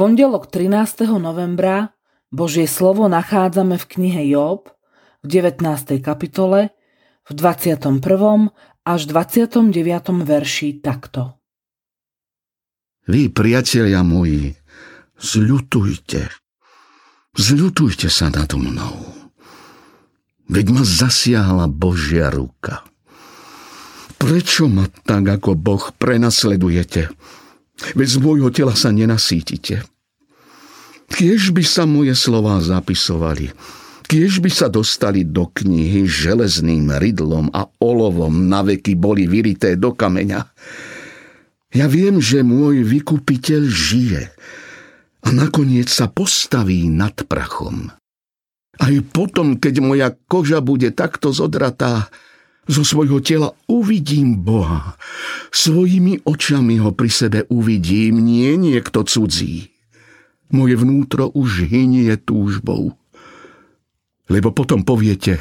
pondelok 13. novembra Božie slovo nachádzame v knihe Jób v 19. kapitole v 21. až 29. verši takto. Vy, priatelia moji, zľutujte. Zľutujte sa nad mnou. Veď ma zasiahla Božia ruka. Prečo ma tak ako Boh prenasledujete? Veď z môjho tela sa nenasítite. Kiež by sa moje slová zapisovali, kiež by sa dostali do knihy železným rydlom a olovom, naveky boli vyrité do kameňa. Ja viem, že môj vykupiteľ žije a nakoniec sa postaví nad prachom. Aj potom, keď moja koža bude takto zodratá, zo svojho tela uvidím Boha. Svojimi očami ho pri sebe uvidím, nie niekto cudzí. Moje vnútro už hynie túžbou. Lebo potom poviete,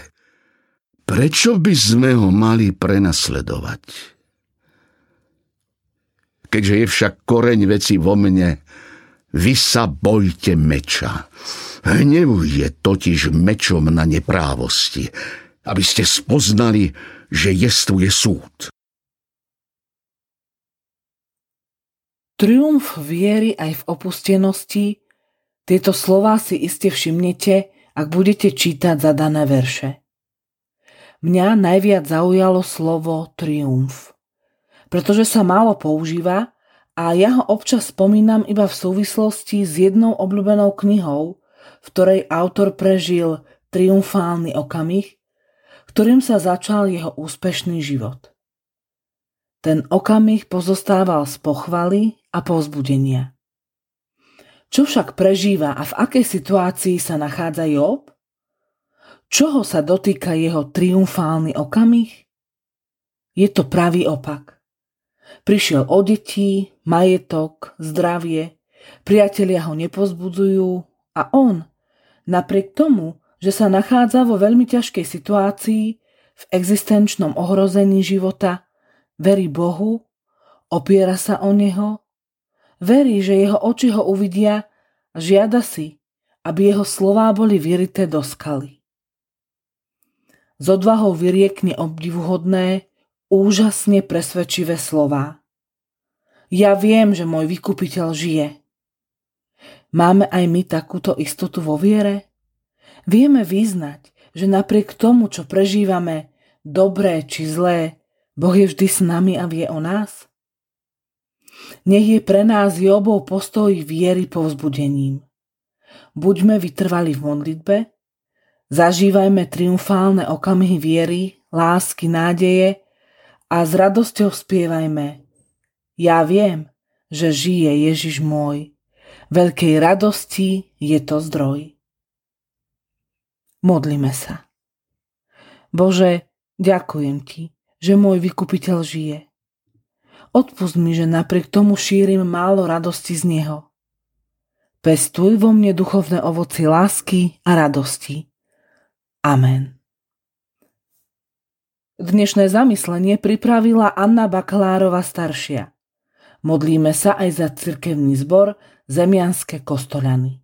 prečo by sme ho mali prenasledovať? Keďže je však koreň veci vo mne, vy sa bojte meča. Hnev je totiž mečom na neprávosti, aby ste spoznali, že jestvuje súd. Triumf viery aj v opustenosti, tieto slová si iste všimnete, ak budete čítať zadané verše. Mňa najviac zaujalo slovo triumf, pretože sa málo používa a ja ho občas spomínam iba v súvislosti s jednou obľúbenou knihou, v ktorej autor prežil triumfálny okamih, ktorým sa začal jeho úspešný život. Ten okamih pozostával z pochvaly a povzbudenia. Čo však prežíva a v akej situácii sa nachádza Jób? Čoho sa dotýka jeho triumfálny okamih? Je to pravý opak. Prišiel o deti, majetok, zdravie, priatelia ho nepozbudzujú a on, napriek tomu, že sa nachádza vo veľmi ťažkej situácii, v existenčnom ohrození života, verí Bohu, opiera sa o Neho, verí, že jeho oči ho uvidia a žiada si, aby jeho slová boli vyrité do skaly. S odvahou vyriekne obdivuhodné, úžasne presvedčivé slová. Ja viem, že môj vykupiteľ žije. Máme aj my takúto istotu vo viere? Vieme vyznať, že napriek tomu, čo prežívame, dobré či zlé, Boh je vždy s nami a vie o nás? Nech je pre nás Jóbov postoj viery povzbudením. Buďme vytrvali v modlitbe, zažívajme triumfálne okamihy viery, lásky, nádeje a s radosťou spievajme. Ja viem, že žije Ježiš môj. Veľkej radosti je to zdroj. Modlíme sa. Bože, ďakujem Ti, že môj vykupiteľ žije. Odpusť mi, že napriek tomu šírim málo radosti z Neho. Pestuj vo mne duchovné ovoci lásky a radosti. Amen. Dnešné zamyslenie pripravila Anna Bakalárova staršia. Modlíme sa aj za Cirkevný zbor Zemianské Kostolany.